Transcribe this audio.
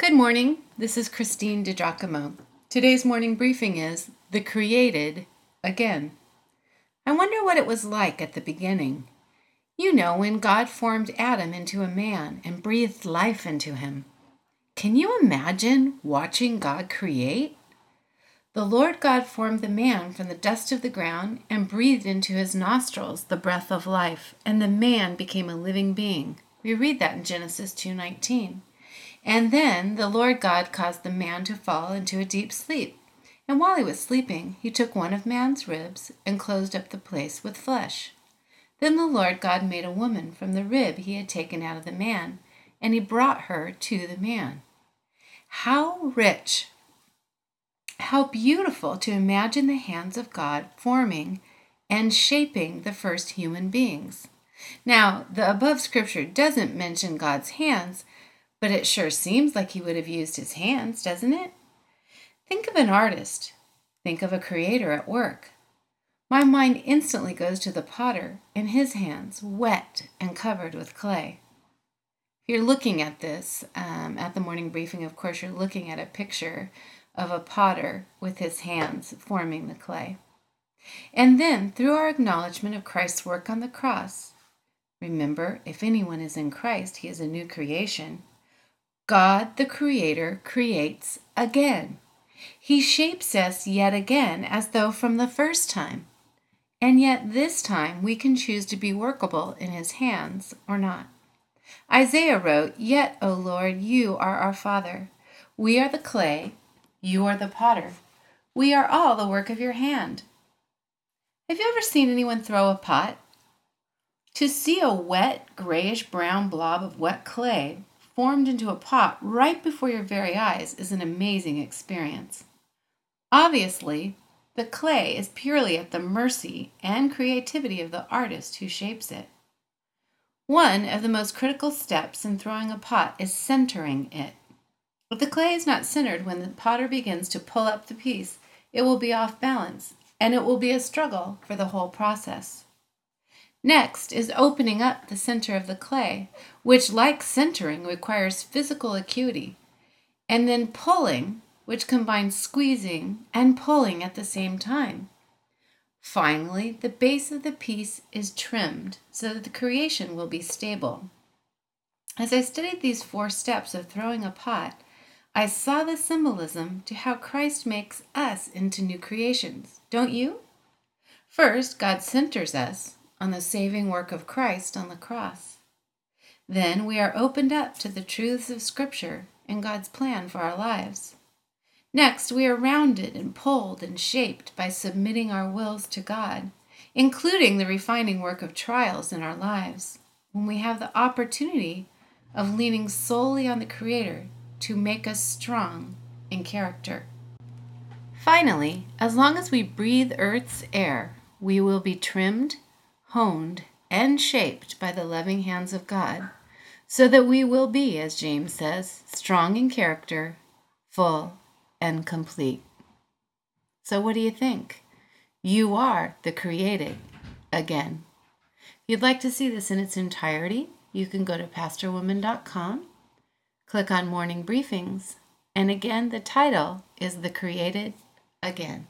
Good morning, this is Christine DiGiacomo. Today's morning briefing is The Created Again. I wonder what it was like at the beginning. You know, when God formed Adam into a man and breathed life into him. Can you imagine watching God create? The Lord God formed the man from the dust of the ground and breathed into his nostrils the breath of life, and the man became a living being. We read that in Genesis 2:19. And then the Lord God caused the man to fall into a deep sleep. And while he was sleeping, he took one of man's ribs and closed up the place with flesh. Then the Lord God made a woman from the rib he had taken out of the man, and he brought her to the man. How rich, how beautiful to imagine the hands of God forming and shaping the first human beings. Now, the above scripture doesn't mention God's hands, but it sure seems like he would have used his hands, doesn't it? Think of an artist. Think of a creator at work. My mind instantly goes to the potter and his hands, wet and covered with clay. If you're looking at this, at the morning briefing, of course, you're looking at a picture of a potter with his hands forming the clay. And then, through our acknowledgement of Christ's work on the cross, remember, if anyone is in Christ, he is a new creation. God, the Creator, creates again. He shapes us yet again as though from the first time. And yet this time we can choose to be workable in his hands or not. Isaiah wrote, "Yet, O Lord, you are our Father. We are the clay, you are the potter. We are all the work of your hand." Have you ever seen anyone throw a pot? To see a wet, grayish-brown blob of wet clay formed into a pot right before your very eyes is an amazing experience. Obviously, the clay is purely at the mercy and creativity of the artist who shapes it. One of the most critical steps in throwing a pot is centering it. If the clay is not centered when the potter begins to pull up the piece, it will be off balance, and it will be a struggle for the whole process. Next is opening up the center of the clay, which, like centering, requires physical acuity, and then pulling, which combines squeezing and pulling at the same time. Finally, the base of the piece is trimmed so that the creation will be stable. As I studied these 4 steps of throwing a pot, I saw the symbolism to how Christ makes us into new creations, don't you? First, God centers us on the saving work of Christ on the cross. Then we are opened up to the truths of Scripture and God's plan for our lives. Next, we are rounded and pulled and shaped by submitting our wills to God, including the refining work of trials in our lives, when we have the opportunity of leaning solely on the Creator to make us strong in character. Finally, as long as we breathe earth's air, we will be trimmed, honed, and shaped by the loving hands of God, so that we will be, as James says, strong in character, full and complete. So what do you think? You are the created again. If you'd like to see this in its entirety, you can go to pastorwoman.com, click on Morning Briefings, and again, the title is The Created Again.